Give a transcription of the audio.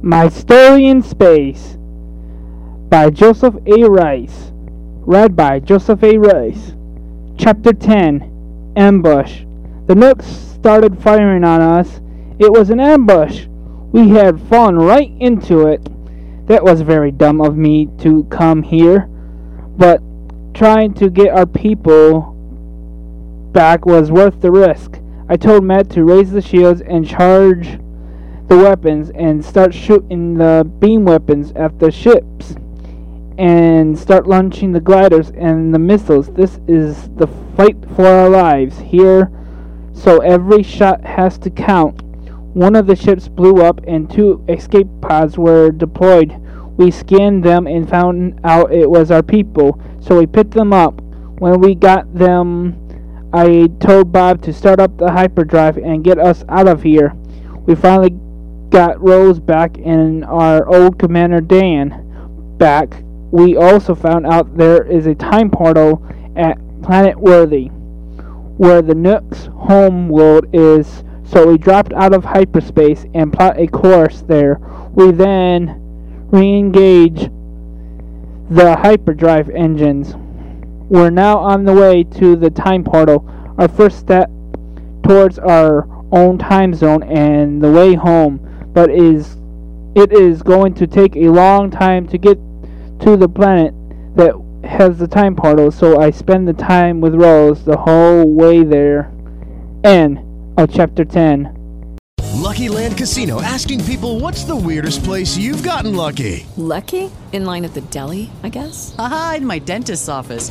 My Story in Space by Joseph A. Rice. Read by Joseph A. Rice. Chapter 10. Ambush. The Nooks started firing on us. It was an ambush. We had fallen right into it. That was very dumb of me to come here, but trying to get our people back was worth the risk. I told Matt to raise the shields and charge the weapons and start shooting the beam weapons at the ships and start launching the gliders and the missiles. This is the fight for our lives here, so every shot has to count. One of the ships blew up and two escape pods were deployed. We scanned them and found out it was our people, so we picked them up. When we got them, I told Bob to start up the hyperdrive and get us out of here. We finally got Rose back and our old Commander Dan back. We also found out there is a time portal at Planet Worthy, where the Nook's home world is. So we dropped out of hyperspace and plot a course there. We then re-engage the hyperdrive engines. We're now on the way to the time portal, our first step towards our own time zone and the way home. But it is going to take a long time to get to the planet that has the time portal, so I spend the time with Rose the whole way there. End of Chapter 10. Lucky Land Casino, asking people, what's the weirdest place you've gotten lucky? Lucky? In line at the deli, I guess? Aha, in my dentist's office.